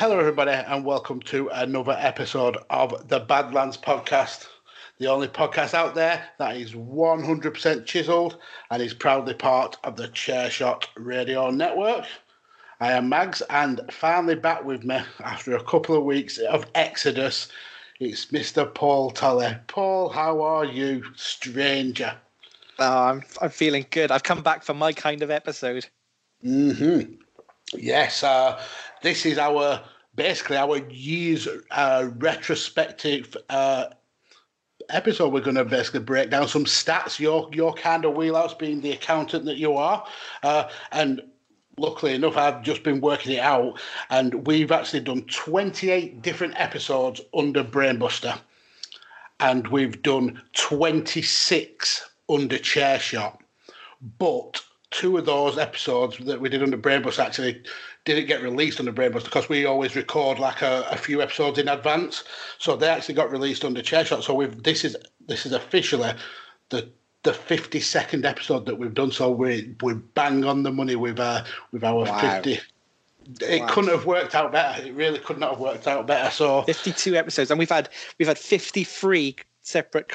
Hello, everybody, and welcome to another episode of the Badlands Podcast, the only podcast out there that is 100% chiseled and is proudly part of the Chairshot Radio Network. I am Mags, and finally back with me after a couple of weeks of exodus, it's Mr. Paul Tully. Paul, how are you, stranger? Oh, I'm feeling good. I've come back for my kind of episode. Mm-hmm. Yes, this is our year's retrospective episode. We're going to basically break down some stats, your kind of wheelhouse, being the accountant that you are. And luckily enough, I've just been working it out, and we've actually done 28 different episodes under Brainbuster, and we've done 26 under Chairshot, but two of those episodes that we did under Brainbuster actually didn't get released under Brainbuster because we always record like a few episodes in advance. So they actually got released under Chairshot. So this is officially the 52nd episode that we've done. So we bang on the money with our wow. 50. It couldn't have worked out better. It really could not have worked out better. So 52 episodes, and we've had 53 separate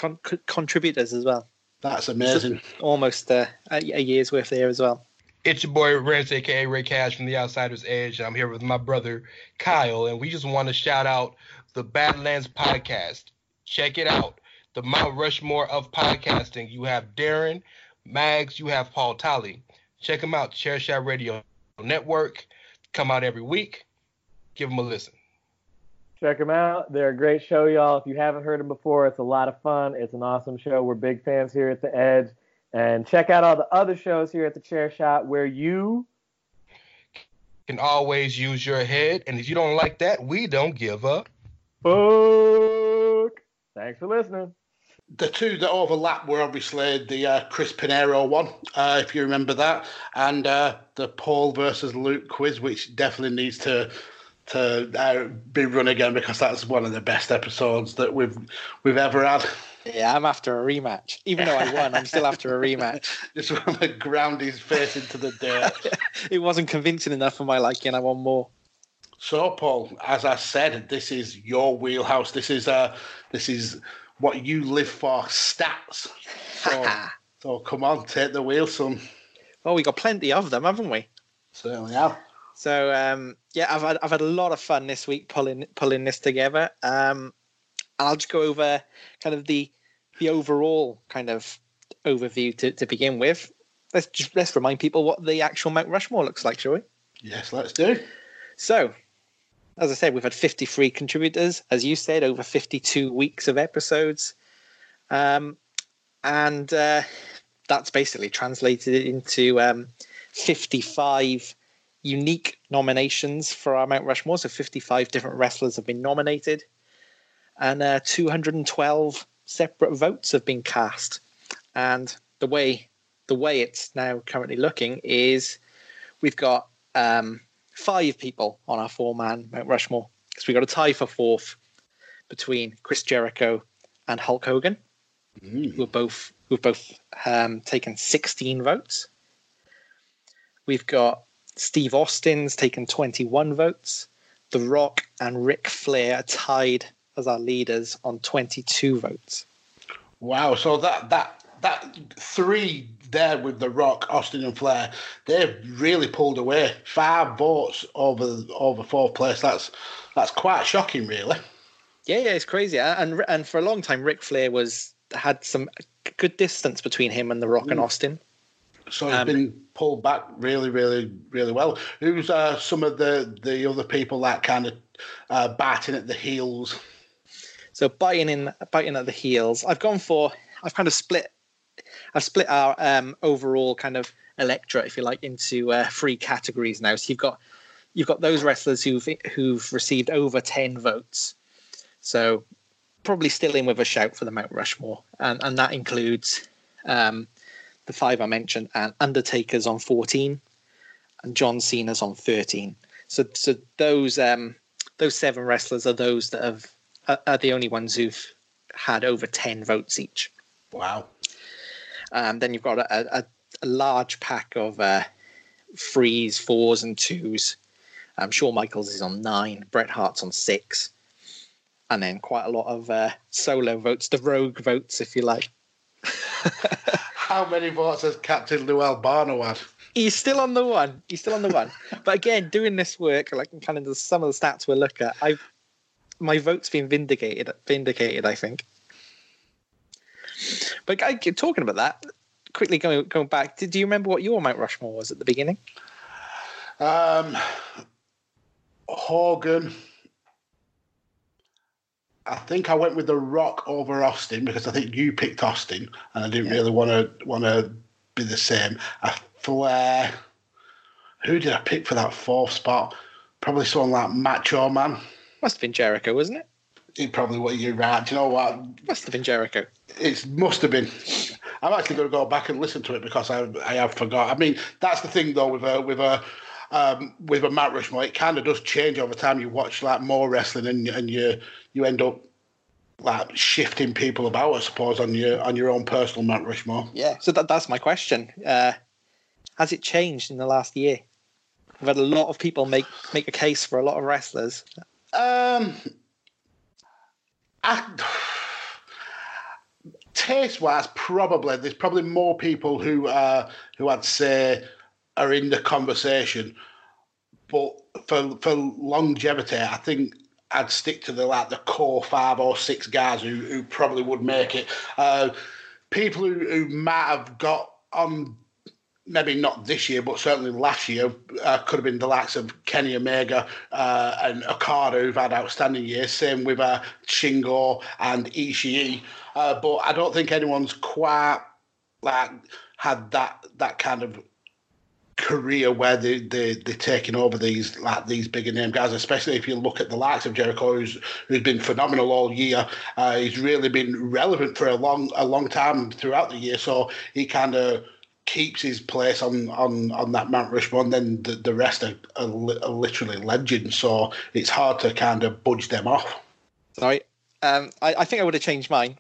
contributors as well. That's amazing. It's almost a year's worth there as well. It's your boy Rez, a.k.a. Ray Cash from The Outsider's Edge. I'm here with my brother Kyle, and we just want to shout out the Badlands Podcast. Check it out. The Mount Rushmore of podcasting. You have Darren, Mags, you have Paul Tully. Check them out. Chairshot Radio Network. Come out every week. Give them a listen. Check them out. They're a great show, y'all. If you haven't heard them before, it's a lot of fun. It's an awesome show. We're big fans here at The Edge. And check out all the other shows here at The Chair Shot where you can always use your head. And if you don't like that, we don't give a fuck. Thanks for listening. The two that overlap were obviously the Chris Pinero one, if you remember that, and the Paul versus Luke quiz, which definitely needs to be run again because that's one of the best episodes that we've ever had. Yeah, I'm after a rematch. Even though I won, I'm still after a rematch. Just want to ground his face into the dirt. It wasn't convincing enough for my liking. I want more. So, Paul, as I said, this is your wheelhouse. This is what you live for, stats. So come on, take the wheel, son. Well, we got plenty of them, haven't we? Certainly have. So yeah, I've had a lot of fun this week pulling this together. I'll just go over kind of the overall kind of overview to begin with. Let's remind people what the actual Mount Rushmore looks like, shall we? Yes, let's do. So, as I said, we've had 53 contributors, as you said, over 52 weeks of episodes, and that's basically translated into 55. Unique nominations for our Mount Rushmore. So 55 different wrestlers have been nominated, and 212 separate votes have been cast. And the way it's now currently looking is we've got 5 people on our 4-man Mount Rushmore, because we got a tie for 4th between Chris Jericho and Hulk Hogan, who've both taken 16 votes. We've got Steve Austin's taken 21 votes. The Rock and Ric Flair are tied as our leaders on 22 votes. Wow, so that 3 there with The Rock, Austin and Flair, they've really pulled away 5 votes over 4th place. That's quite shocking, really. Yeah, it's crazy. And for a long time, Ric Flair had some good distance between him and The Rock and Austin. So he's been pulled back really, really, really well. Who's some of the other people that kind of biting at the heels? So biting at the heels. I've split our overall kind of electorate, if you like, into 3 categories now. So you've got you've got those wrestlers who've received over 10 votes. So probably still in with a shout for the Mount Rushmore. And that includes the five I mentioned, and Undertaker's on 14 and John Cena's on 13. So those seven wrestlers are those that are the only ones who've had over 10 votes each. Wow. Then you've got a large pack of threes, fours and twos. Shawn Michaels is on 9, Bret Hart's on 6, and then quite a lot of solo votes, the rogue votes, if you like. How many votes has Captain Lou Albano had? He's still on the one. But again, doing this work, like kind of some of the stats we'll look at, my vote's been vindicated, I think. But talking about that, quickly going back, do you remember what your Mount Rushmore was at the beginning? Hogan. I think I went with The Rock over Austin because I think you picked Austin, and I didn't really want to be the same. Flair. Who did I pick for that fourth spot? Probably someone like Macho Man. Must have been Jericho, wasn't it? It probably was. You're right. Do you know what? Must have been Jericho. It must have been. I'm actually going to go back and listen to it because I have forgot. I mean, that's the thing though with a Mount Rushmore, it kind of does change over time. You watch like more wrestling, and you end up like shifting people about, I suppose, on your own personal Mount Rushmore. Yeah. So that's my question. Has it changed in the last year? I've had a lot of people make a case for a lot of wrestlers. Taste-wise, probably there's probably more people who I'd say are in the conversation. But for longevity, I think I'd stick to the core 5 or 6 guys who probably would make it. People who might have got on. Maybe not this year, but certainly last year, could have been the likes of Kenny Omega and Okada, who've had outstanding years. Same with Shingo and Ishii. But I don't think anyone's quite had that kind of career where they're taking over these bigger name guys, especially if you look at the likes of Jericho, who's been phenomenal all year. He's really been relevant for a long time throughout the year, so he kind of keeps his place on that Mount Rushmore, and then the rest are literally legends, so it's hard to kind of budge them off. Sorry. I think I would have changed mine.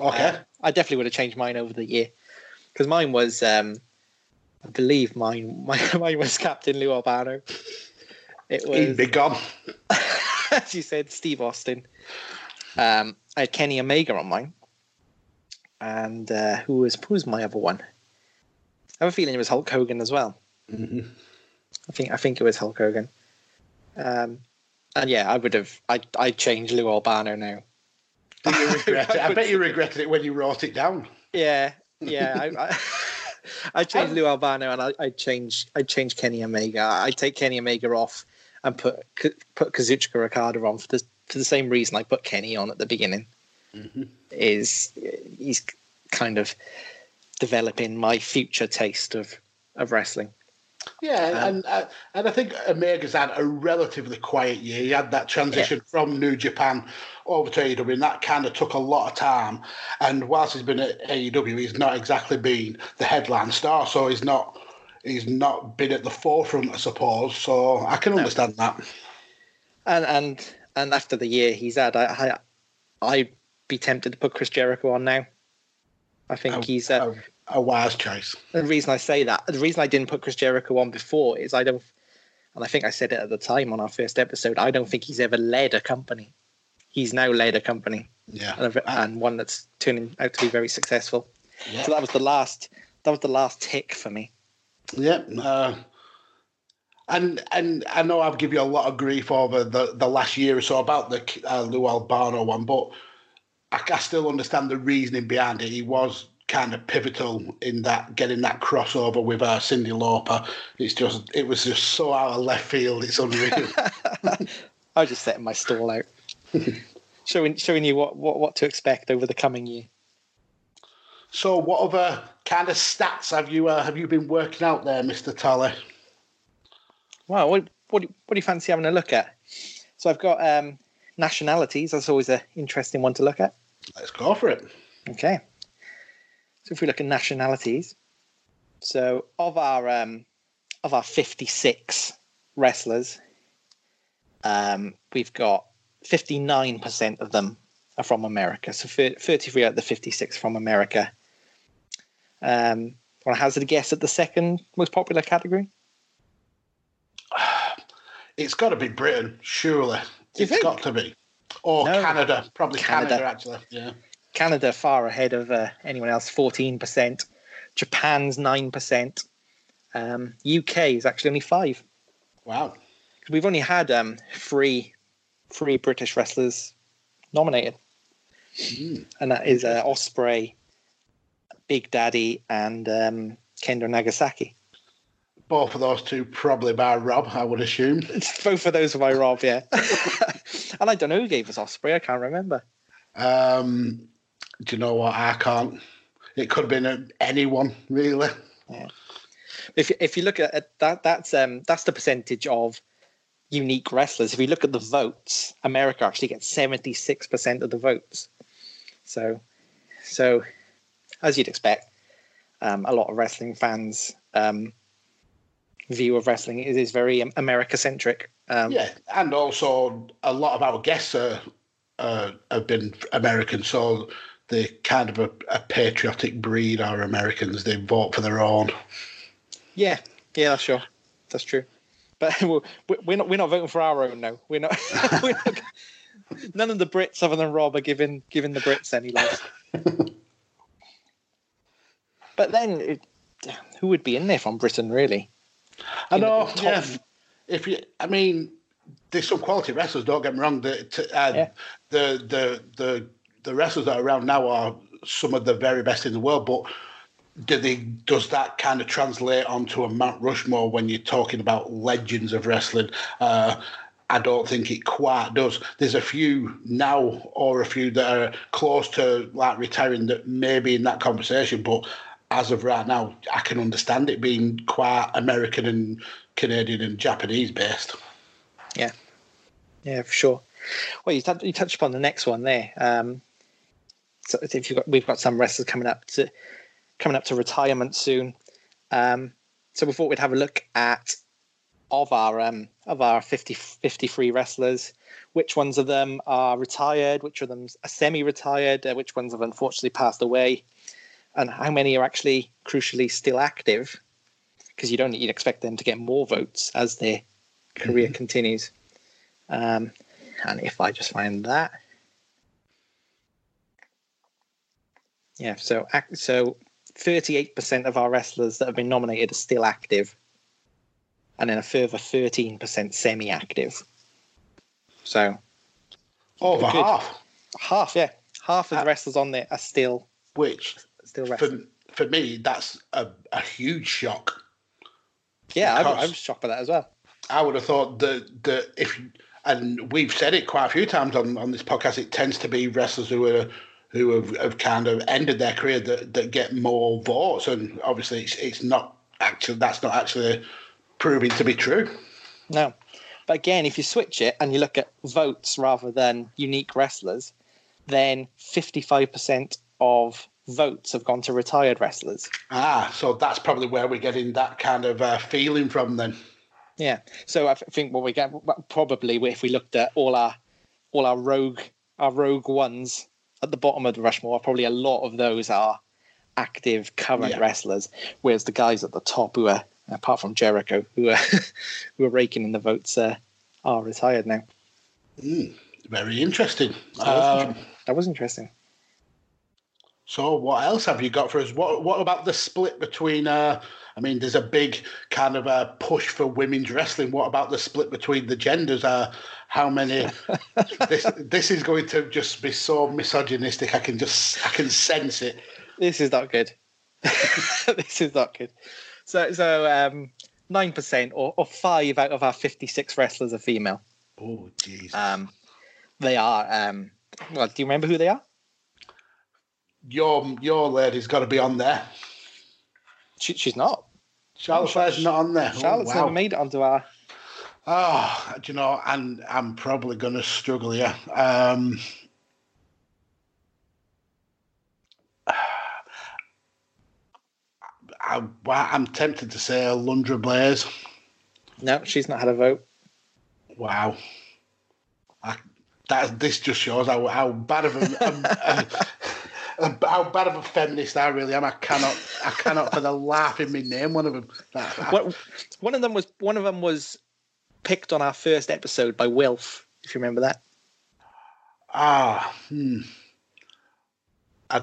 Okay. I definitely would have changed mine over the year, because mine was, I believe mine was Captain Lou Albano. It was... He'd be gone. As you said, Steve Austin. I had Kenny Omega on mine. And who was my other one? I have a feeling it was Hulk Hogan as well. Mm-hmm. I think it was Hulk Hogan. And yeah, I changed Lou Albano now. Do you regret it? I bet you regretted it when you wrote it down. Yeah. I changed Lou Albano, and I changed Kenny Omega. I take Kenny Omega off and put Kazuchika Okada on for the same reason I put Kenny on at the beginning. Mm-hmm. He's kind of developing my future taste of wrestling. Yeah, and I think Omega's had a relatively quiet year. He had that transition from New Japan over to AEW, and that kind of took a lot of time. And whilst he's been at AEW, he's not exactly been the headline star, so he's not been at the forefront, I suppose. So I can understand that. And after the year he's had, I'd be tempted to put Chris Jericho on now. I think he's a wise choice. The reason I didn't put Chris Jericho on before is I think I said it at the time on our first episode, I don't think he's ever led a company. He's now led a company. Yeah. And one that's turning out to be very successful. Yeah. So that was the last tick for me. Yeah. And I know I've given you a lot of grief over the last year or so about the Lou Albano one, but I still understand the reasoning behind it. He was kind of pivotal in that, getting that crossover with Cyndi Lauper. It was just so out of left field. It's unreal. I was just setting my stall out, showing you what to expect over the coming year. So, what other kind of stats have you been working out there, Mr. Tully? Wow, what do you fancy having a look at? So I've got nationalities. That's always an interesting one to look at. Let's go for it. Okay. So if we look at nationalities, so of our 56 wrestlers, we've got 59% of them are from America. So 33 out of the 56 from America. Want to hazard a guess at the second most popular category? It's got to be Britain, surely. It's got to be. Or no. Canada. Probably Canada, actually. Yeah. Canada far ahead of anyone else, 14%. Japan's 9%. UK is actually only 5%. Wow. We've only had three British wrestlers nominated. Mm. And that is Ospreay, Big Daddy, and Kendo Nagasaki. Both of those two probably by Rob, I would assume. Both of those are by Rob, yeah. And I don't know who gave us Ospreay. I can't remember. Do you know what? I can't. It could have been anyone, really. Yeah. If you look at that, that's the percentage of unique wrestlers. If you look at the votes, America actually gets 76% of the votes. So as you'd expect, a lot of wrestling fans' view of wrestling is very America-centric. Yeah, and also a lot of our guests have been American, so they're kind of a patriotic breed, our Americans. They vote for their own. Yeah, that's sure. That's true. But we're not voting for our own, no. We're not. None of the Brits, other than Rob, are giving the Brits any love. But then, who would be in there from Britain, really? I know. Yeah. There's some quality wrestlers. Don't get me wrong. The wrestlers that are around now are some of the very best in the world, but. Does that kind of translate onto a Mount Rushmore when you're talking about legends of wrestling? I don't think it quite does. There's a few now or a few that are close to like retiring that may be in that conversation, but as of right now, I can understand it being quite American and Canadian and Japanese based. Yeah. Yeah, for sure. Well, you touched upon the next one there. So if we've got some wrestlers coming up to retirement soon. So we thought we'd have a look at of our 53 wrestlers, which ones of them are retired, which of them are semi-retired, which ones have unfortunately passed away, and how many are actually crucially still active, because you'd expect them to get more votes as their career continues. And if I just find that. Yeah, so 38% of our wrestlers that have been nominated are still active, and then a further 13% semi-active. So over half, yeah, half of the wrestlers on there are still, which still wrestling. For me, that's a huge shock. Yeah, I was shocked by that as well. I would have thought that if, and we've said it quite a few times on this podcast, it tends to be wrestlers who have kind of ended their career that get more votes, and obviously it's not actually proving to be true. No, but again, if you switch it and you look at votes rather than unique wrestlers, then 55% of votes have gone to retired wrestlers. So that's probably where we're getting that kind of feeling from then. Yeah, so I think what we get probably if we looked at all our rogue ones. At the bottom of the Rushmore, probably a lot of those are active current wrestlers, whereas the guys at the top who are, apart from Jericho, who are raking in the votes, are retired now. Very interesting. That was interesting. So what else have you got for us? What about the split between... there's a big kind of a push for women's wrestling. What about the split between the genders? How many? This is going to just be so misogynistic. I can sense it. This is not good. This is not good. So 9% or 5 out of our 56 wrestlers are female. Oh, jeez. They are. Well, do you remember who they are? Your lady's got to be on there. She's not. Charlotte Flair's not on there. Charlotte's never made it onto our Oh, do you know, and I'm probably going to struggle here. I'm tempted to say Alundra Blaze. No, she's not had a vote. Wow. This just shows how bad of a feminist I really am. I cannot for the laugh in my name. One of them was picked on our first episode by Wilf, if you remember that. I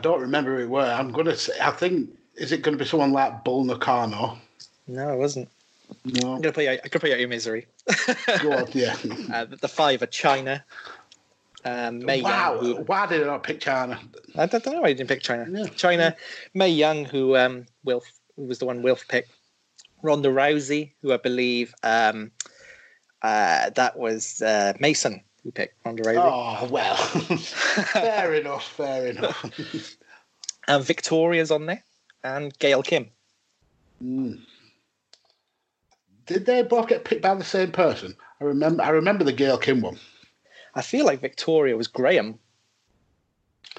don't remember who it were. I'm going to say, I think, is it going to be someone like Bull Nakano? No, it wasn't. No. I could put you out your misery. God, yeah. The five are Chyna. Mae Young, why did I not pick Chyna? I don't know why you didn't pick Chyna. Yeah. Chyna, Mae Young, who was the one Wilf picked. Ronda Rousey, who I believe that was Mason who picked Ronda Rousey. Oh, well. Fair enough. Victoria's on there, and Gail Kim. Mm. Did they both get picked by the same person? I remember the Gail Kim one. I feel like Victoria was Graham.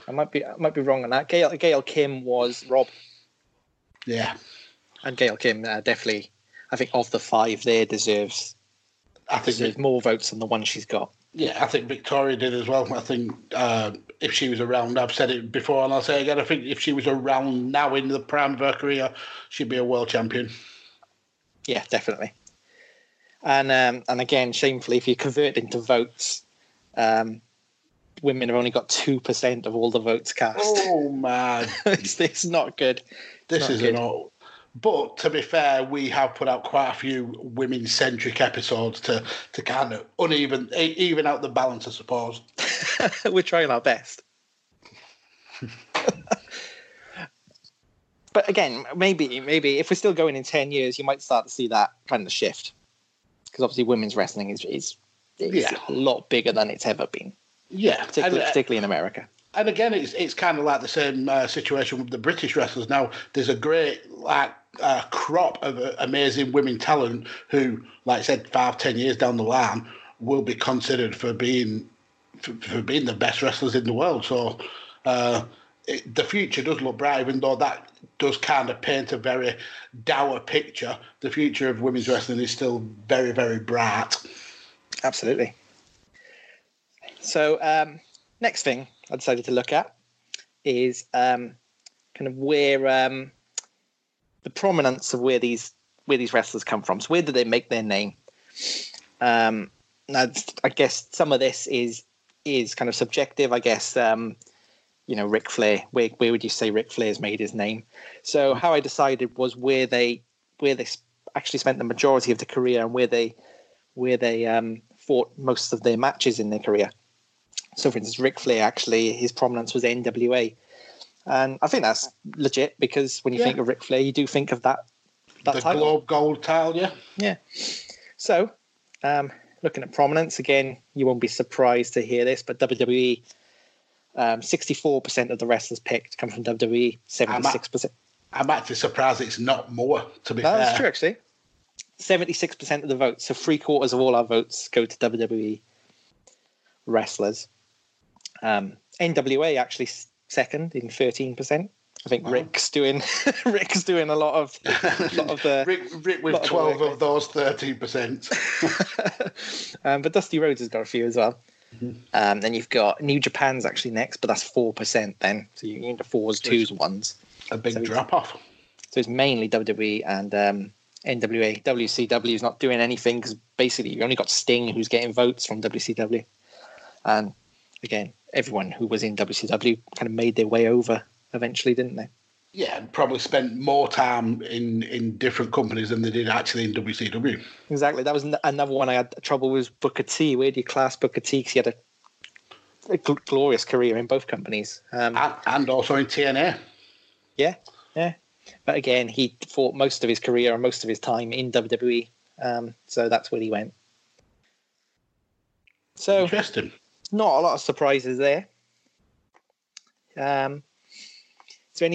I might be wrong on that. Gail Kim was Rob. Yeah. And Gail Kim definitely, I think of the five there, deserves more votes than the one she's got. Yeah, I think Victoria did as well. I think if she was around, I've said it before and I'll say it again, I think if she was around now in the prime of her career, she'd be a world champion. Yeah, definitely. And again, shamefully, if you convert into votes, women have only got 2% of all the votes cast. Oh, man. It's not good. But to be fair, we have put out quite a few women-centric episodes to kind of even out the balance, I suppose. We're trying our best. But again, maybe if we're still going in 10 years, you might start to see that kind of shift. Because obviously women's wrestling is a lot bigger than it's ever been. Yeah. Particularly in America. And again, it's kind of like the same situation with the British wrestlers now. There's a great crop of amazing women talent who, like I said, 5-10 years down the line will be considered for being the best wrestlers in the world. So the future does look bright, even though that does kind of paint a very dour picture. The future of women's wrestling is still very, very bright. Absolutely. So next thing I decided to look at is kind of where the prominence of where these wrestlers come from. So where do they make their name? Now, I guess some of this is kind of subjective, I guess. You know, Ric Flair, where would you say Ric Flair's made his name? So how I decided was where they actually spent the majority of the career and where they fought most of their matches in their career. So, for instance, Ric Flair, actually, his prominence was NWA. And I think that's legit because when you think of Ric Flair, you do think of that title. The Globe Gold title, yeah. Yeah. So, looking at prominence, again, you won't be surprised to hear this, but WWE... 64% of the wrestlers picked come from WWE, 76%. I'm actually surprised it's not more, to be fair. That's true, actually. 76% of the votes, so 3/4 of all our votes go to WWE wrestlers. NWA actually second in 13%. I think Rick's doing a lot of the Rick with 12 of those 13%. But Dusty Rhodes has got a few as well. Then you've got New Japan's actually next, but that's 4% then. So you're into 4s, 2s, 1s. A big drop-off. So it's mainly WWE and NWA. WCW is not doing anything because basically you've only got Sting who's getting votes from WCW. And again, everyone who was in WCW kind of made their way over eventually, didn't they? Yeah, and probably spent more time in different companies than they did actually in WCW. Exactly. That was another one I had trouble with, Booker T. Where do you class Booker T? Because he had a glorious career in both companies. And also in TNA. Yeah, yeah. But again, he fought most of his career and most of his time in WWE. So that's where he went. So interesting. Not a lot of surprises there. Is there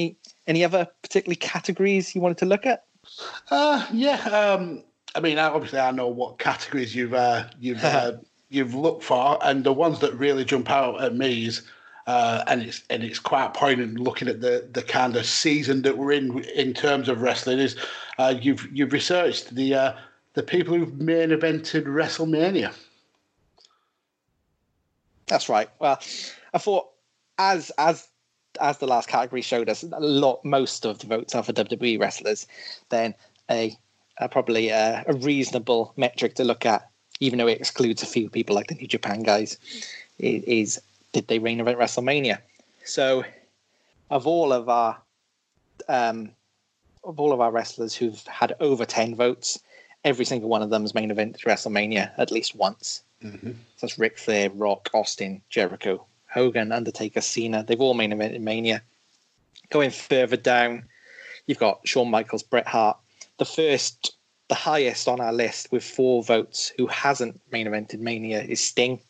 any other particular categories you wanted to look at? Yeah. I mean, obviously, I know what categories you've looked for, and the ones that really jump out at me is, and it's quite poignant looking at the kind of season that we're in terms of wrestling, is you've researched the people who've main evented WrestleMania. That's right. Well, I thought as the last category showed us, most of the votes are for WWE wrestlers. Then probably a reasonable metric to look at, even though it excludes a few people like the New Japan guys, is did they main event WrestleMania? So, of all of our wrestlers who've had over 10 votes, every single one of them has main evented WrestleMania at least once. Mm-hmm. So that's Ric Flair, Rock, Austin, Jericho, Hogan, Undertaker, Cena. They've all main evented Mania. Going further down, you've got Shawn Michaels, Bret Hart, the highest on our list with 4 votes who hasn't main evented Mania is Sting.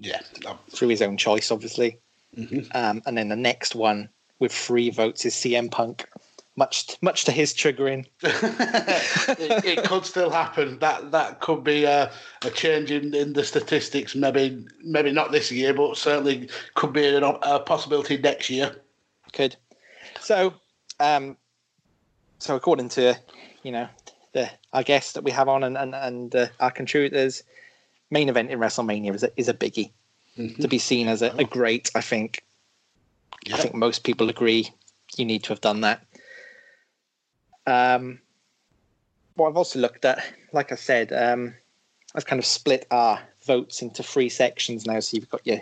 Yeah. No. Through his own choice, obviously. Mm-hmm. And then the next one with 3 votes is CM Punk. Much to his triggering. it could still happen. That could be a change in the statistics. Maybe not this year, but certainly could be a possibility next year. Could. So according to, our guests that we have on and our contributors, main event in WrestleMania is a biggie. Mm-hmm. To be seen as a great, I think. Yeah. I think most people agree you need to have done that. What I've also looked at, like I said, I've kind of split our votes into 3 sections now. So you've got your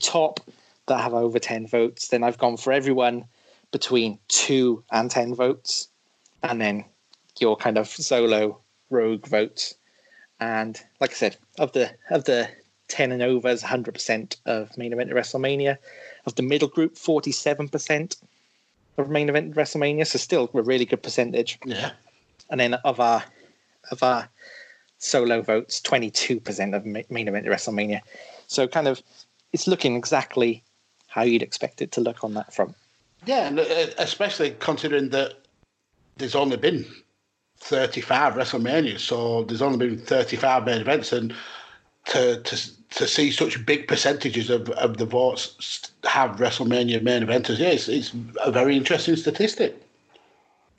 top that have over 10 votes. Then I've gone for everyone between 2 and 10 votes. And then your kind of solo rogue votes. And like I said, of the 10 and overs, 100% of main event at WrestleMania. Of the middle group, 47% of main event at WrestleMania. So still a really good percentage. Yeah. And then of our solo votes, 22% of main event at WrestleMania. So kind of it's looking exactly how you'd expect it to look on that front. Yeah, and especially considering that there's only been 35 WrestleMania, so there's only been 35 main events, and to see such big percentages of the votes have WrestleMania main eventers, yeah, it's a very interesting statistic.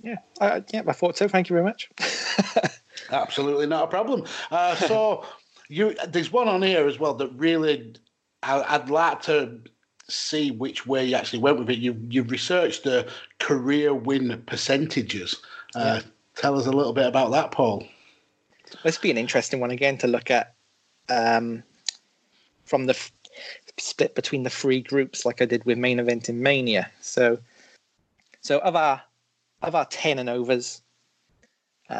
Yeah, I thought so. Thank you very much. Absolutely not a problem. There's one on here as well that really I'd like to see which way you actually went with it. You've researched the career win percentages. Yeah. Tell us a little bit about that, Paul. This will be an interesting one again to look at from the split between the 3 groups, like I did with main event in Mania. So of our 10 and overs,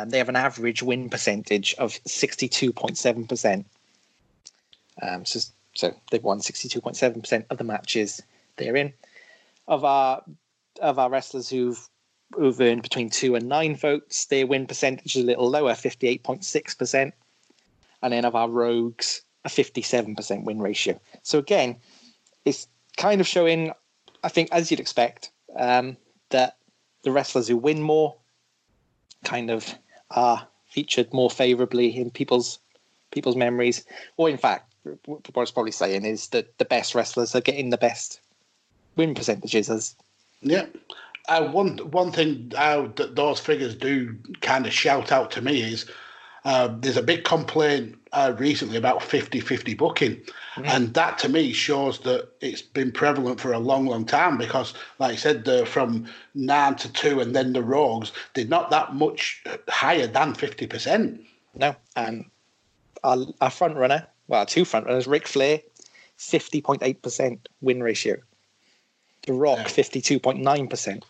they have an average win percentage of 62.7%. So they've won 62.7% of the matches they're in. Of our wrestlers who've earned between 2 and 9 votes, their win percentage is a little lower, 58.6%. And then of our rogues, a 57% win ratio. So again, it's kind of showing, I think, as you'd expect, that the wrestlers who win more kind of are featured more favorably in people's memories. Or in fact, what I was probably saying is that the best wrestlers are getting the best win percentages. Yeah. One thing that those figures do kind of shout out to me is there's a big complaint recently about 50-50 booking. Mm-hmm. And that to me shows that it's been prevalent for a long, long time because, like I said, from 9 to 2 and then the rogues, they're not that much higher than 50%. No. Our front runner, our 2 front runners, Ric Flair, 50.8% win ratio. The Rock, 52.9%.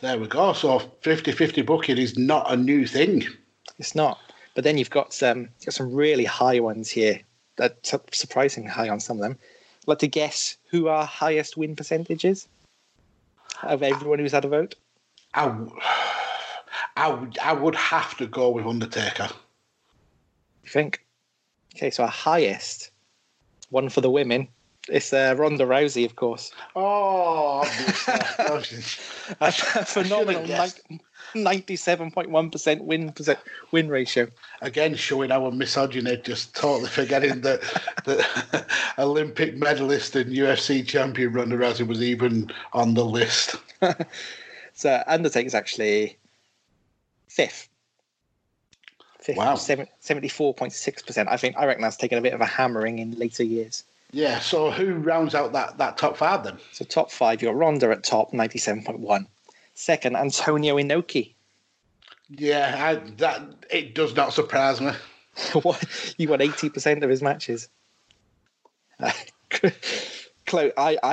There we go. So 50-50 booking is not a new thing. It's not. But then you've got some really high ones here, that surprisingly high on some of them. I'd like to guess who our highest win percentage is of everyone who's had a vote? I would have to go with Undertaker. You think? Okay, so our highest, one for the women, It's Ronda Rousey, of course. Oh, a phenomenal 97.1% win ratio. Again, showing our misogyny, just totally forgetting that the Olympic medalist and UFC champion Ronda Rousey was even on the list. So Undertaker's actually fifth. Wow. 74.6%. I reckon that's taken a bit of a hammering in later years. Yeah, so who rounds out that top five then? So top five, you've got Ronda at top, 97.1. Second, Antonio Inoki. Yeah, it does not surprise me. What? You won 80% of his matches. I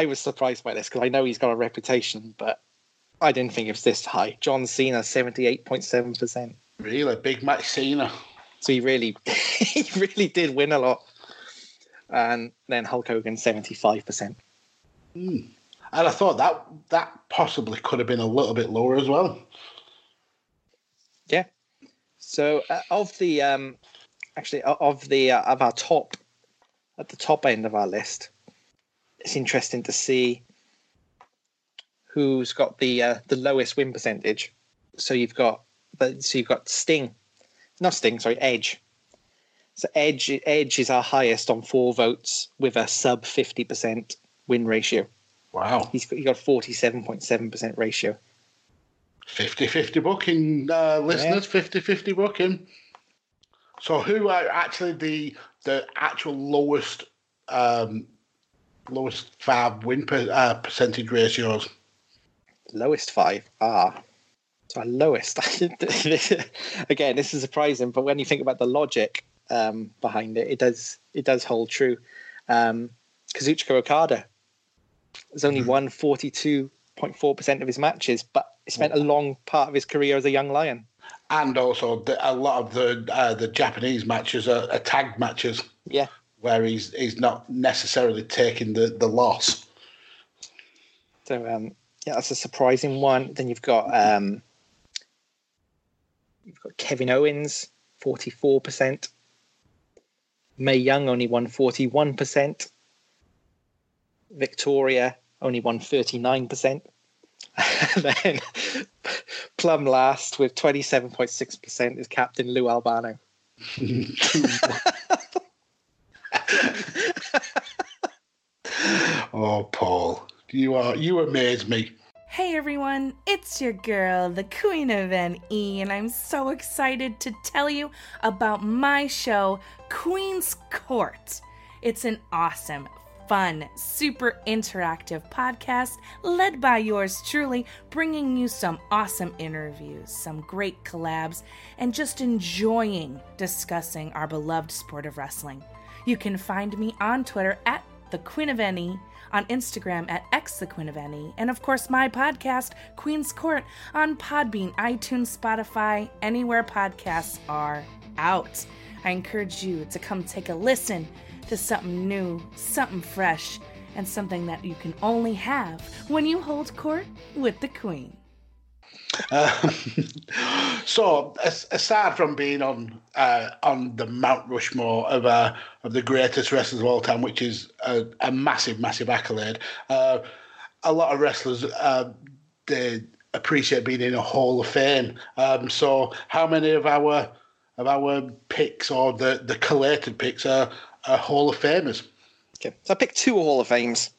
was surprised by this because I know he's got a reputation, but I didn't think it was this high. John Cena, 78.7%. Really? Big Mac Cena. So he really did win a lot. And then Hulk Hogan, 75%. Mm. And I thought that possibly could have been a little bit lower as well. Yeah. So of our top, at the top end of our list, it's interesting to see who's got the lowest win percentage. So you've got Edge. So Edge is our highest on 4 votes with a sub 50% win ratio. Wow. He's got 47.7% ratio. 50-50 booking, listeners. 50-50 booking. So who are actually the actual lowest 5 win percentage ratios? Lowest 5 are... So our lowest. Again, this is surprising, but when you think about the logic... behind it, it does hold true. Kazuchika Okada has only won 42.4% of his matches, but he spent a long part of his career as a young lion. And also, a lot of the Japanese matches are tag matches. Yeah, where he's not necessarily taking the loss. So that's a surprising one. Then you've got Kevin Owens, 44%. Mae Young only won 41%. Victoria only won 39%. And then plumb last with 27.6% is Captain Lou Albano. Oh, Paul, you amaze me. Hey everyone, it's your girl, the Queen of NE, and I'm so excited to tell you about my show, Queen's Court. It's an awesome, fun, super interactive podcast led by yours truly, bringing you some awesome interviews, some great collabs, and just enjoying discussing our beloved sport of wrestling. You can find me on Twitter at the Queen of NE, on Instagram at xthequeenofne, and of course my podcast, Queen's Court, on Podbean, iTunes, Spotify, anywhere podcasts are out. I encourage you to come take a listen to something new, something fresh, and something that you can only have when you hold court with the Queen. So, aside from being on the Mount Rushmore of the greatest wrestlers of all time, which is a massive, massive accolade, a lot of wrestlers they appreciate being in a Hall of Fame. So, how many of our picks or the collated picks are Hall of Famers? Okay, so I picked 2 Hall of Fames.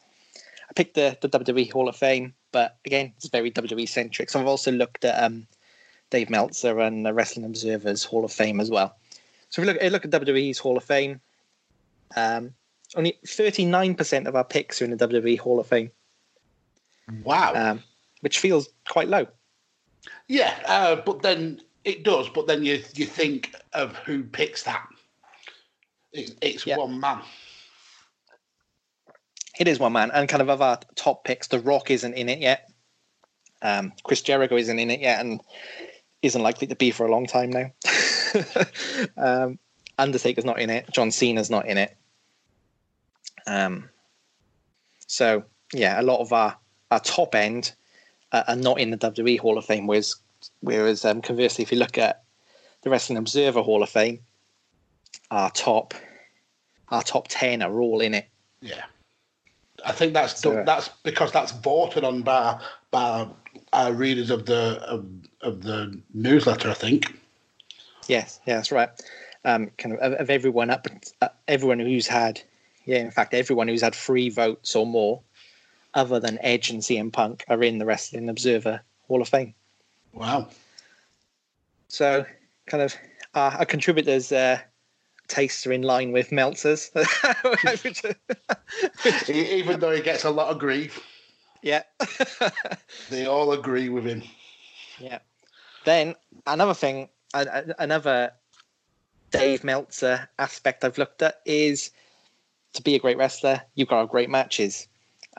I picked the WWE Hall of Fame. But again, it's very WWE-centric. So I've also looked at Dave Meltzer and the Wrestling Observer's Hall of Fame as well. So if you look at WWE's Hall of Fame, only 39% of our picks are in the WWE Hall of Fame. Wow. Which feels quite low. Yeah, but then it does. But then you think of who picks that. It's one man. It is one man, and kind of our top picks, The Rock isn't in it yet. Chris Jericho isn't in it yet, and isn't likely to be for a long time now. Undertaker's not in it. John Cena's not in it. So yeah, a lot of our top end are not in the WWE Hall of Fame. Whereas conversely, if you look at the Wrestling Observer Hall of Fame, our top 10 are all in it. Yeah. I think that's because that's voted on by our readers of the newsletter, I think. Yes, yeah, that's right. Kind of everyone up, everyone who's had, yeah, in fact, everyone who's had 3 votes or more, other than Edge and CM Punk, are in the Wrestling Observer Hall of Fame. Wow. So, kind of, our contributors' tastes are in line with Meltzer's. Even though he gets a lot of grief. Yeah. They all agree with him. Yeah. Then, another thing, another Dave Meltzer aspect I've looked at is, to be a great wrestler, you've got to have great matches.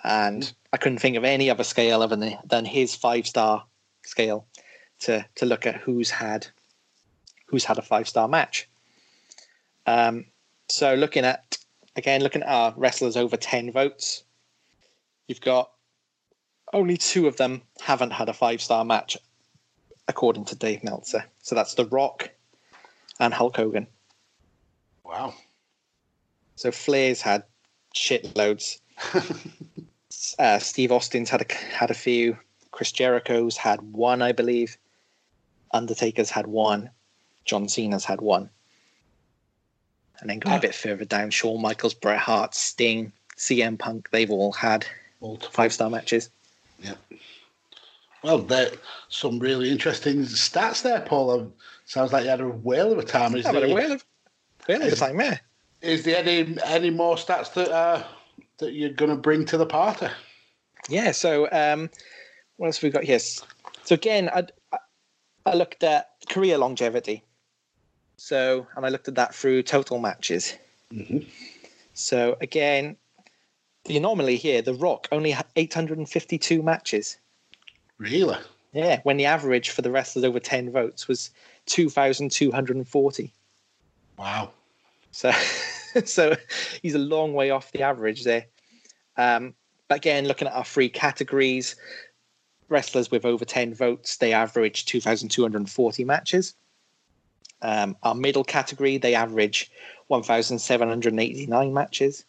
And I couldn't think of any other scale other than his 5-star scale to look at who's had a 5-star match. So looking at our wrestlers over 10 votes, you've got only 2 of them haven't had a 5-star match, according to Dave Meltzer. So that's The Rock and Hulk Hogan. Wow. So Flair's had shitloads. Steve Austin's had a few. Chris Jericho's had 1, I believe. Undertaker's had 1. John Cena's had 1. And then going a bit further down, Shawn Michaels, Bret Hart, Sting, CM Punk, they've all had multiple 5-star matches. Yeah. Well, there's some really interesting stats there, Paul. Sounds like you had a whale of a time. I had a whale of a time, yeah. Is there any more stats that you're going to bring to the party? Yeah, so what else have we got here? So again, I looked at career longevity. So, and I looked at that through total matches. Mm-hmm. So again, the anomaly here, The Rock only had 852 matches. Really? Yeah, when the average for the wrestlers over 10 votes was 2,240. Wow. So he's a long way off the average there. But again, looking at our 3 categories, wrestlers with over 10 votes, they average 2,240 matches. Our middle category, they average 1,789 matches.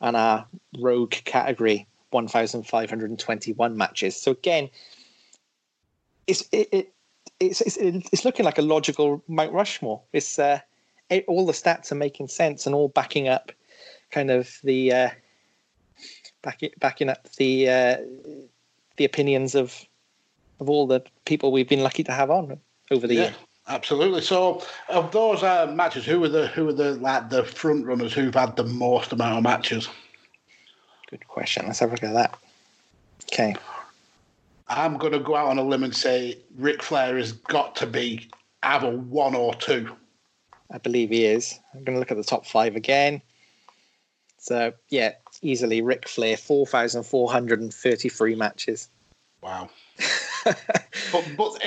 And our rogue category, 1,521 matches. So again, it's looking like a logical Mount Rushmore. It's... all the stats are making sense and all backing up kind of the backing up the opinions of all the people we've been lucky to have on over the year. Absolutely. So of those matches, who are the like the front runners who've had the most amount of matches? Good question. Let's have a look at that. Okay. I'm going to go out on a limb and say Ric Flair has got to be either 1 or 2. I believe he is. I'm going to look at the top 5 again. So, yeah, easily Ric Flair, 4,433 matches. Wow. but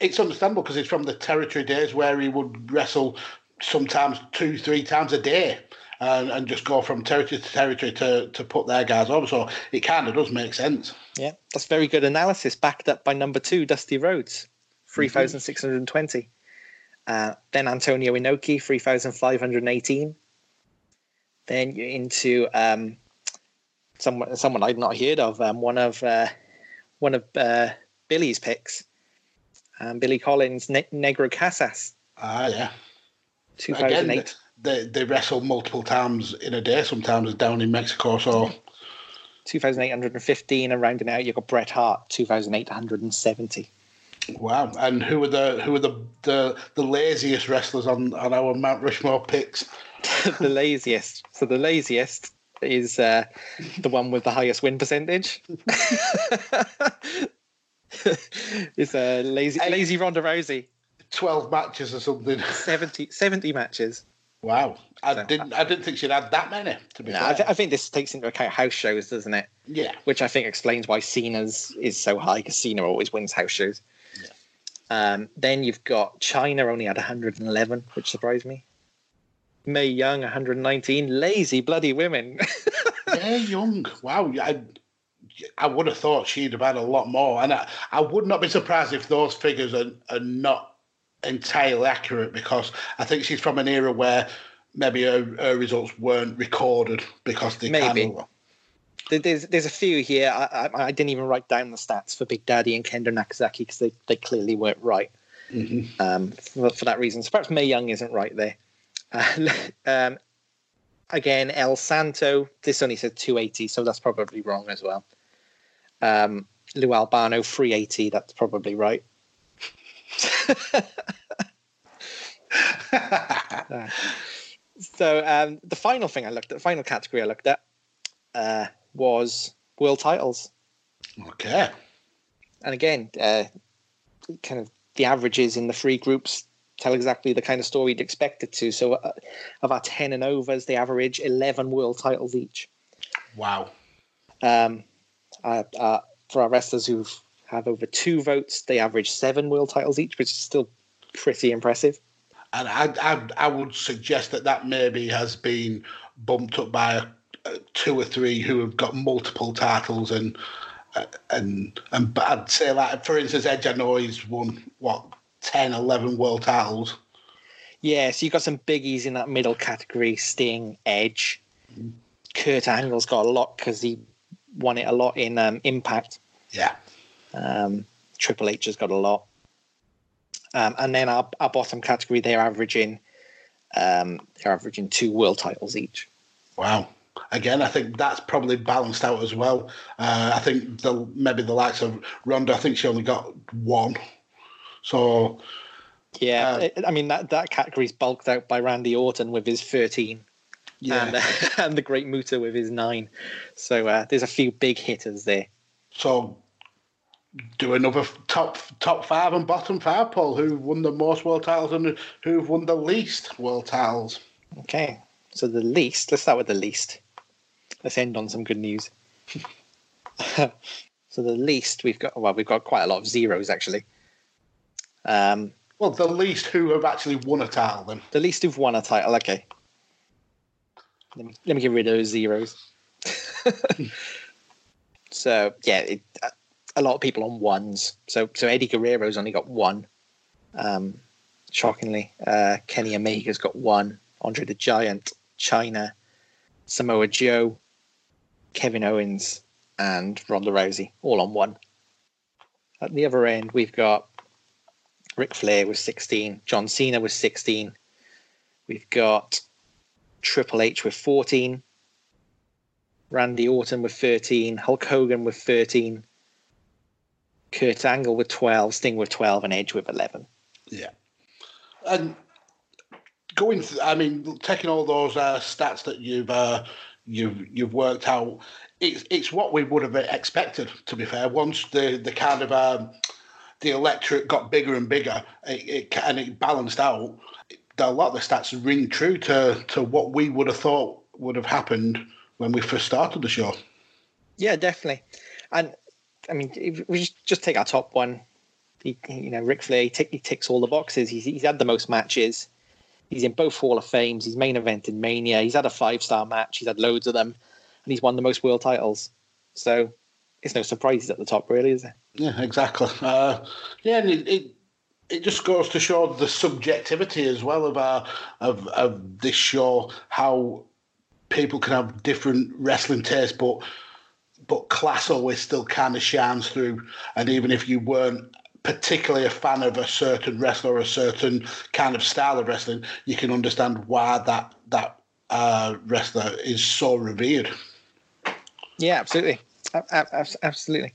it's understandable because it's from the territory days where he would wrestle sometimes 2-3 times a day and just go from territory to territory to put their guys over. So it kind of does make sense. Yeah, that's very good analysis, backed up by number 2, Dusty Rhodes, 3,620. Mm-hmm. Then Antonio Inoki, 3,518. Then you're into someone I'd not heard of, one of Billy's picks, Billy Collins, Negro Casas. Ah, yeah. 2008. Again, they wrestle multiple times in a day, sometimes down in Mexico. So 2,815, and rounding out, you've got Bret Hart, 2,870. Wow, and who are the laziest wrestlers on our Mount Rushmore picks? The laziest. So the laziest is the one with the highest win percentage. It's a lazy Ronda Rousey. 12 matches or something. 70 matches. Wow, I didn't think she'd had that many. To be fair, I think this takes into account house shows, doesn't it? Yeah, which I think explains why Cena's is so high, because Cena always wins house shows. Then you've got Chyna only had 111, which surprised me. Mae Young, 119. Lazy bloody women. Mae Young. Wow. I would have thought she'd have had a lot more. And I would not be surprised if those figures are not entirely accurate, because I think she's from an era where maybe her results weren't recorded because they can't. There's a few here. I didn't even write down the stats for Big Daddy and Kendo Nakazaki because they clearly weren't right. Mm-hmm. For that reason. So perhaps Mae Young isn't right there. Again, El Santo, this only says 280, so that's probably wrong as well. Lou Albano, 380, that's probably right. So the final thing I looked at, the final category I looked at, was world titles. Okay. And again, kind of the averages in the three groups tell exactly the kind of story you'd expect it to. So of our 10 and overs, they average 11 world titles each. Wow. For our wrestlers who have over 2 votes, they average 7 world titles each, which is still pretty impressive. And I would suggest that maybe has been bumped up by 2 or 3 who have got multiple titles and I'd say, like, for instance, Edge, I know he's won, 10-11 world titles. Yeah, so you've got some biggies in that middle category, Sting, Edge. Mm-hmm. Kurt Angle's got a lot because he won it a lot in Impact. Yeah. Triple H has got a lot. And then our bottom category, they're averaging 2 world titles each. Wow. Again, I think that's probably balanced out as well. I think maybe the likes of Ronda, I think she only got 1. So, yeah, I mean, that category's bulked out by Randy Orton with his 13, yeah, and the Great Muta with his 9. So there's a few big hitters there. So do another top 5 and bottom 5, Paul. Who won the most world titles and who have won the least world titles? Okay, so the least. Let's start with the least. Let's end on some good news. So the least we've got quite a lot of zeros actually. Well, the least who have actually won a title, then. The least who've won a title, okay. Let me get rid of those zeros. So, yeah, a lot of people on ones. So Eddie Guerrero's only got 1, shockingly. Kenny Omega's got 1. Andre the Giant, Chyna, Samoa Joe, Kevin Owens, and Ronda Rousey, all on 1. At the other end, we've got Ric Flair was 16. John Cena was 16. We've got Triple H with 14. Randy Orton with 13. Hulk Hogan with 13. Kurt Angle with 12. Sting with 12. And Edge with 11. Yeah. And taking all those stats that you've worked out, it's what we would have expected, to be fair. Once the kind of the electorate got bigger and bigger, it balanced out. A lot of the stats ring true to what we would have thought would have happened when we first started the show. Yeah, definitely. And I mean, if we just take our top 1. Ric Flair, he ticks all the boxes. He's had the most matches. He's in both Hall of Fames. He's main evented Mania. He's had a 5-star match. He's had loads of them, and he's won the most world titles. So it's no surprises at the top, really, is it? Yeah, exactly. And it just goes to show the subjectivity as well of this show, how people can have different wrestling tastes, but class always still kind of shines through. And even if you weren't particularly a fan of a certain wrestler or a certain kind of style of wrestling, you can understand why that wrestler is so revered. Yeah, absolutely. Absolutely.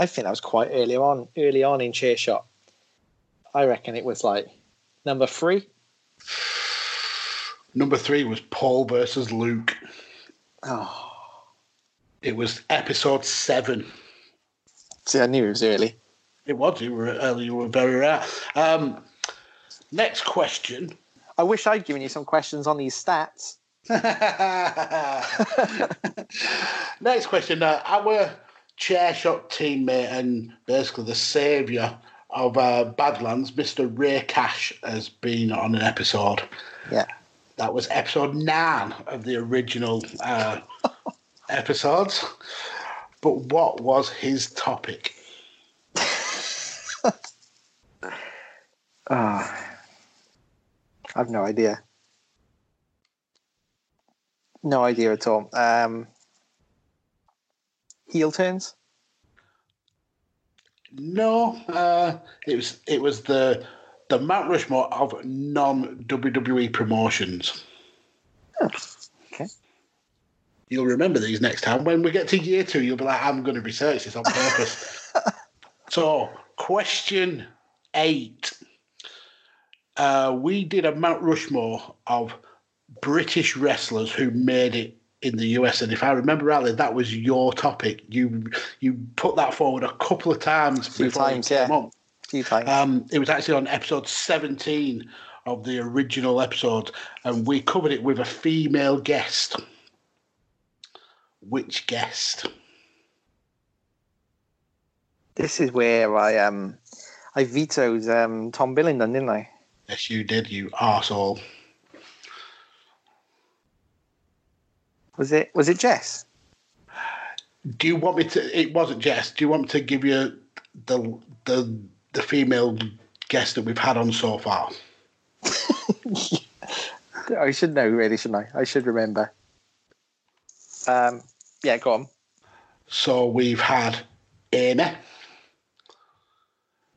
quite early on in Chairshot. I reckon it was like number 3. Number 3 was Paul versus Luke. Oh, it was episode 7. See, I knew it was early. It was. You were early. You were very right. Next question. I wish I'd given you some questions on these stats. Next question. Our Chairshot teammate and basically the saviour of Badlands, Mr. Ray Cash, has been on an episode. Yeah. That was episode 9 of the original episodes. But what was his topic? I have no idea. No idea at all. Heel turns? No. It was the Mount Rushmore of non-WWE promotions. Oh, okay. You'll remember these next time. When we get to year 2, you'll be like, I'm going to research this on purpose. So, question 8. We did a Mount Rushmore of British wrestlers who made it in the US, and if I remember rightly, that was your topic. You put that forward a couple of times before it came on. A few times. It was actually on episode 17 of the original episode, and we covered it with a female guest. Which guest? This is where I vetoed Tom Billingdon, didn't I? Yes, you did, you arsehole. Was it Jess? Do you want me to... It wasn't Jess. Do you want me to give you the female guest that we've had on so far? I should know, really, shouldn't I? I should remember. Yeah, go on. So we've had Amy.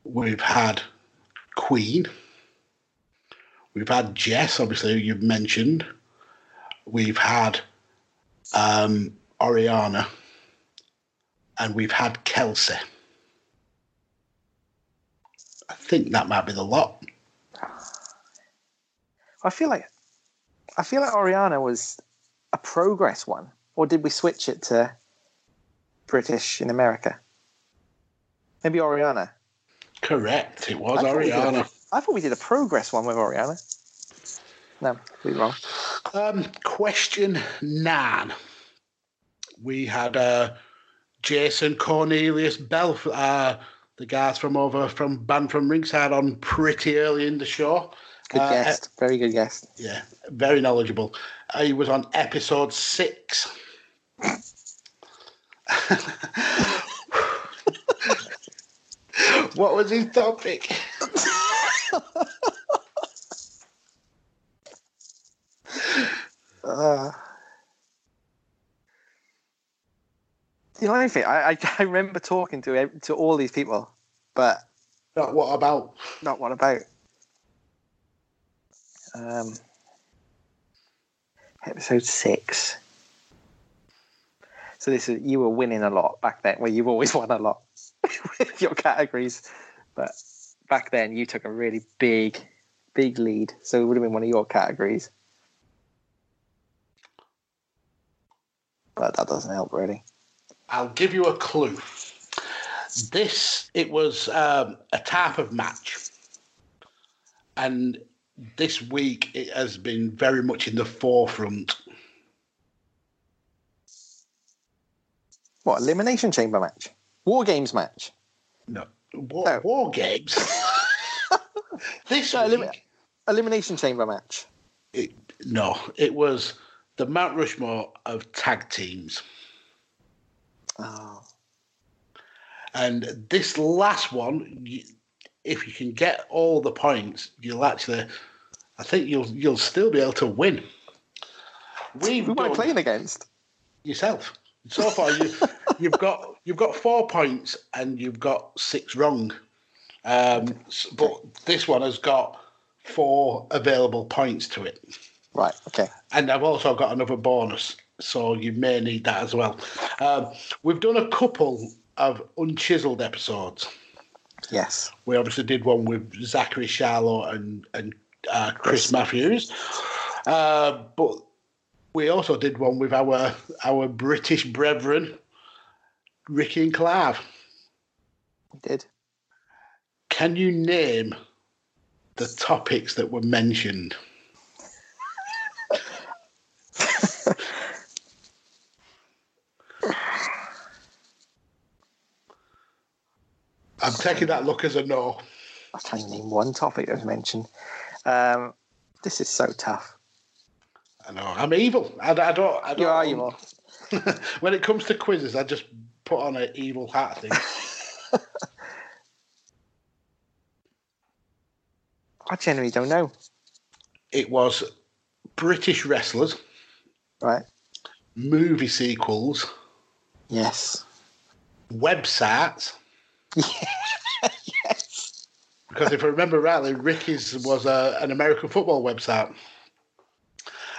We've had Queen. We've had Jess, obviously, who you've mentioned. We've had Oriana. And we've had Kelsey. I think that might be the lot. I feel like Oriana was a Progress one. Or did we switch it to British in America? Maybe Oriana. Correct. It was Oriana. I thought we did a Progress one with Oriana. No, we were wrong. Question 9. we had Jason Cornelius Bell, the guys from over from Band from Ringside, on pretty early in the show. Good guest, very good guest. Yeah, very knowledgeable. He was on episode 6. What was his topic? You know, I remember talking to all these people, but not what about. Episode 6. So this is, you were winning a lot back then. Well, you've always won a lot with your categories, but back then you took a really big lead. So it would have been one of your categories, but that doesn't help really. I'll give you a clue. It was a type of match, and this week it has been very much in the forefront. What, elimination chamber match? War games match? No. War games? This week? Elimination chamber match? It was the Mount Rushmore of tag teams. Oh. And this last one, if you can get all the points, I think you'll still be able to win. Who am I playing against? Yourself. So far, you've got 4 points and you've got 6 wrong. But this one has got 4 available points to it. Right. Okay. And I've also got another bonus, so you may need that as well. We've done a couple of unchiseled episodes. Yes. We obviously did one with Zachary Charlotte and Chris Matthews. But we also did one with our British brethren, Ricky and Clive. We did. Can you name the topics that were mentioned? I'm taking that look as a no. I can't name one topic that was mentioned. This is so tough. I know. I'm evil. I don't. You are evil. When it comes to quizzes, I just put on an evil hat thing. I generally don't know. It was British wrestlers. Right. Movie sequels. Yes. Websites. Yes. Because if I remember rightly, Ricky's was an American football website.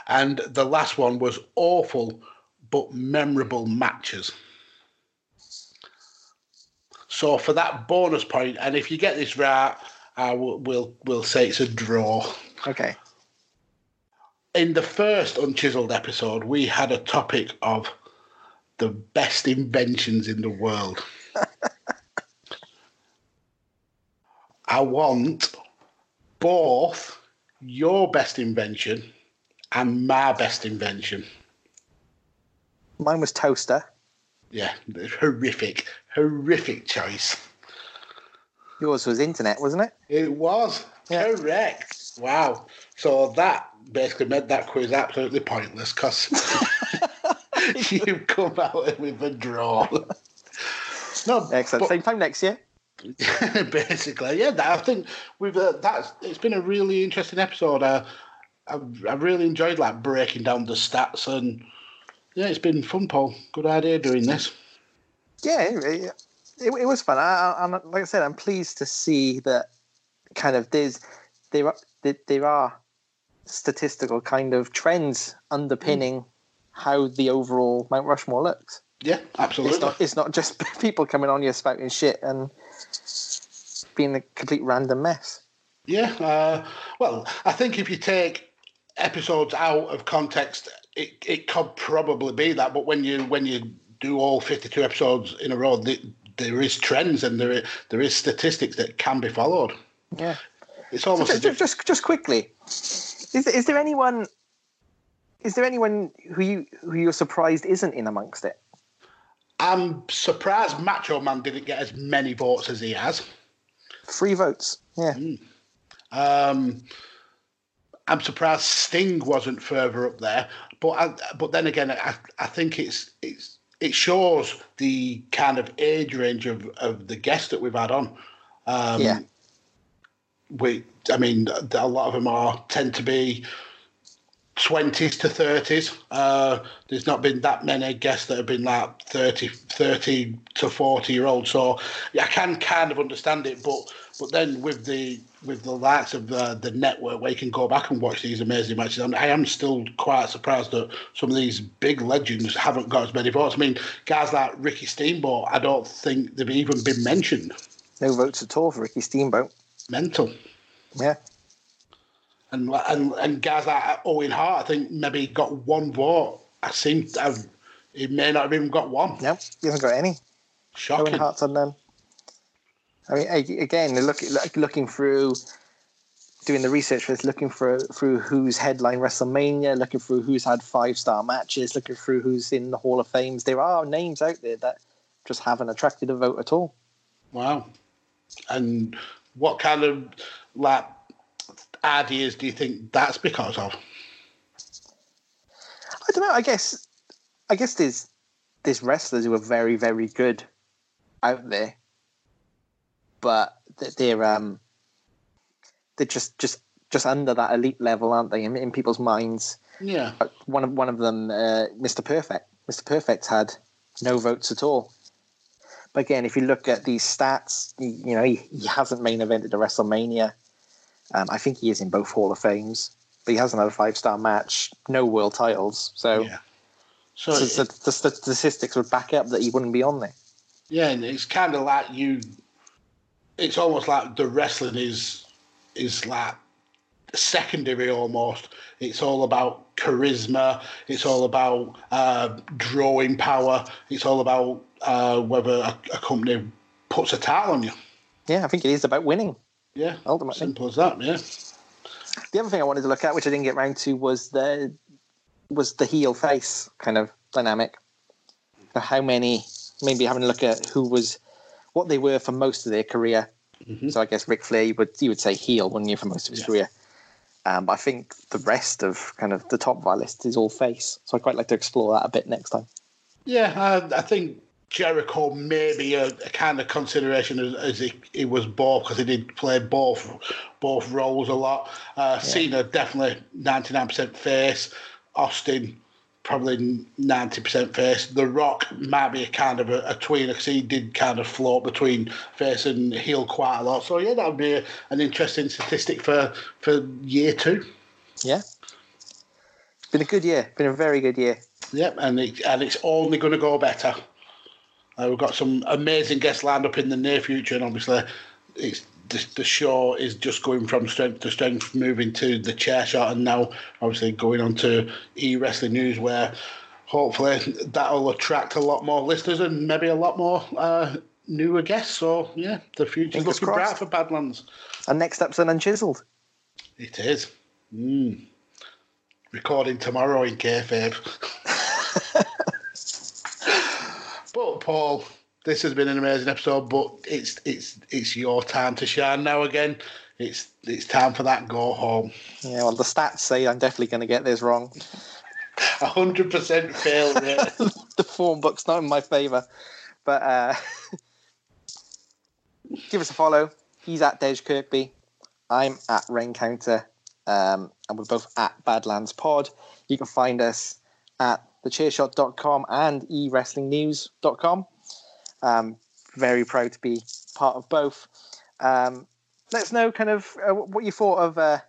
And the last one was awful but memorable matches. So for that bonus point, and if you get this right, we'll say it's a draw. Okay. In the first Unchiseled episode, we had a topic of the best inventions in the world. I want both your best invention and my best invention. Mine was toaster. Yeah, horrific choice. Yours was internet, wasn't it? It was. Yeah. Correct. Wow. So that basically made that quiz absolutely pointless because you've come out with a draw. No, excellent. Same time next year. Basically, yeah. I think it's been a really interesting episode. I really enjoyed breaking down the stats, and yeah, it's been fun, Paul. Good idea doing this. Yeah, it was fun. Like I said, I'm pleased to see that kind of there are statistical kind of trends underpinning how the overall Mount Rushmore looks. Yeah, absolutely. It's not just people coming on you spouting shit and being a complete random mess. Yeah. Well, I think if you take episodes out of context, it could probably be that. But when you do all 52 episodes in a row, there is trends and there is statistics that can be followed. Yeah. It's almost just quickly. Is there anyone who you're surprised isn't in amongst it? I'm surprised Macho Man didn't get as many votes as he has. 3 votes, yeah. Mm. I'm surprised Sting wasn't further up there, but then again, I think it shows the kind of age range of the guests that we've had on. Yeah. I mean, a lot of them tend to be 20s to 30s. There's not been that many guests that have been like 30 to 40 year olds. So I can kind of understand it, but then with the likes of the network where you can go back and watch these amazing matches, I am still quite surprised that some of these big legends haven't got as many votes. I mean, guys like Ricky Steamboat, I don't think they've even been mentioned. No votes at all for Ricky Steamboat. Mental. Yeah. And guys like Owen Hart, I think maybe he got 1 vote. He may not have even got 1. No, he hasn't got any. Shocking. Owen Hart's on them. I mean, again, looking through, doing the research for this, looking through who's headlined WrestleMania, looking through who's had 5-star matches, looking through who's in the Hall of Fames. There are names out there that just haven't attracted a vote at all. Wow. And what kind of ideas do you think that's because of? I don't know. I guess there's wrestlers who are very, very good out there, but they're just under that elite level, aren't they? In people's minds. Yeah. One of them, Mr. Perfect. Mr. Perfect's had no votes at all. But again, if you look at these stats, he hasn't main evented a WrestleMania. I think he is in both Hall of Fames, but he hasn't had a 5-star match, no world titles. So, yeah. So the statistics would back up that he wouldn't be on there. Yeah, and it's kind of like it's almost like the wrestling is like secondary almost. It's all about charisma. It's all about drawing power. It's all about whether a company puts a title on you. Yeah, I think it is about winning. Yeah, ultimately. Simple as that, yeah. The other thing I wanted to look at, which I didn't get round to, was the heel-face kind of dynamic. How many, maybe having a look at what they were for most of their career. Mm-hmm. So I guess Ric Flair, you would say heel, wouldn't you, for most of his career? But I think the rest of kind of the top of our list is all face. So I'd quite like to explore that a bit next time. Yeah, I think Jericho may be a kind of consideration as he was both, because he did play both roles a lot. Cena definitely 99% face. Austin probably 90% face. The Rock might be a kind of a tweener, because he did kind of float between face and heel quite a lot. So yeah, that would be an interesting statistic for year 2. Yeah, it's been a good year. Been a very good year. Yep, and it's only going to go better. We've got some amazing guests lined up in the near future, and obviously it's the show is just going from strength to strength, moving to the chair shot, and now obviously going on to e-wrestling news, where hopefully that'll attract a lot more listeners and maybe a lot more newer guests. So, yeah, the future's looking bright for Badlands. And next up's an Unchiseled. It is. Mm. Recording tomorrow in kayfabe. But Paul, this has been an amazing episode, but it's your time to shine now again. It's time for that go home. Yeah, well, the stats say I'm definitely going to get this wrong. 100% fail rate. The form book's not in my favour. But give us a follow. He's at Dej Kirkby. I'm at Rain Counter. And we're both at Badlands Pod. You can find us at thechairshot.com and ewrestlingnews.com. Very proud to be part of both. Let us know kind of what you thought of the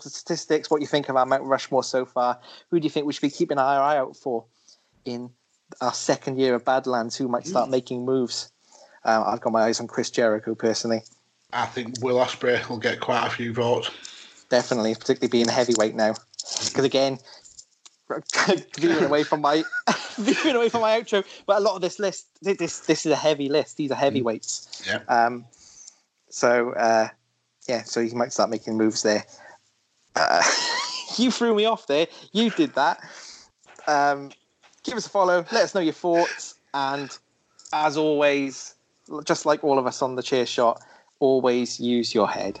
statistics, what you think of our Mount Rushmore so far. Who do you think we should be keeping our eye out for in our second year of Badlands? Who might start making moves? I've got my eyes on Chris Jericho personally. I think Will Ospreay will get quite a few votes. Definitely, particularly being heavyweight now. Because again, veering away from my outro, but a lot of this list, this is a heavy list. These are heavyweights. Yeah. So you might start making moves there. You threw me off there. You did that. Give us a follow. Let us know your thoughts. And as always, just like all of us on the Chair Shot, always use your head.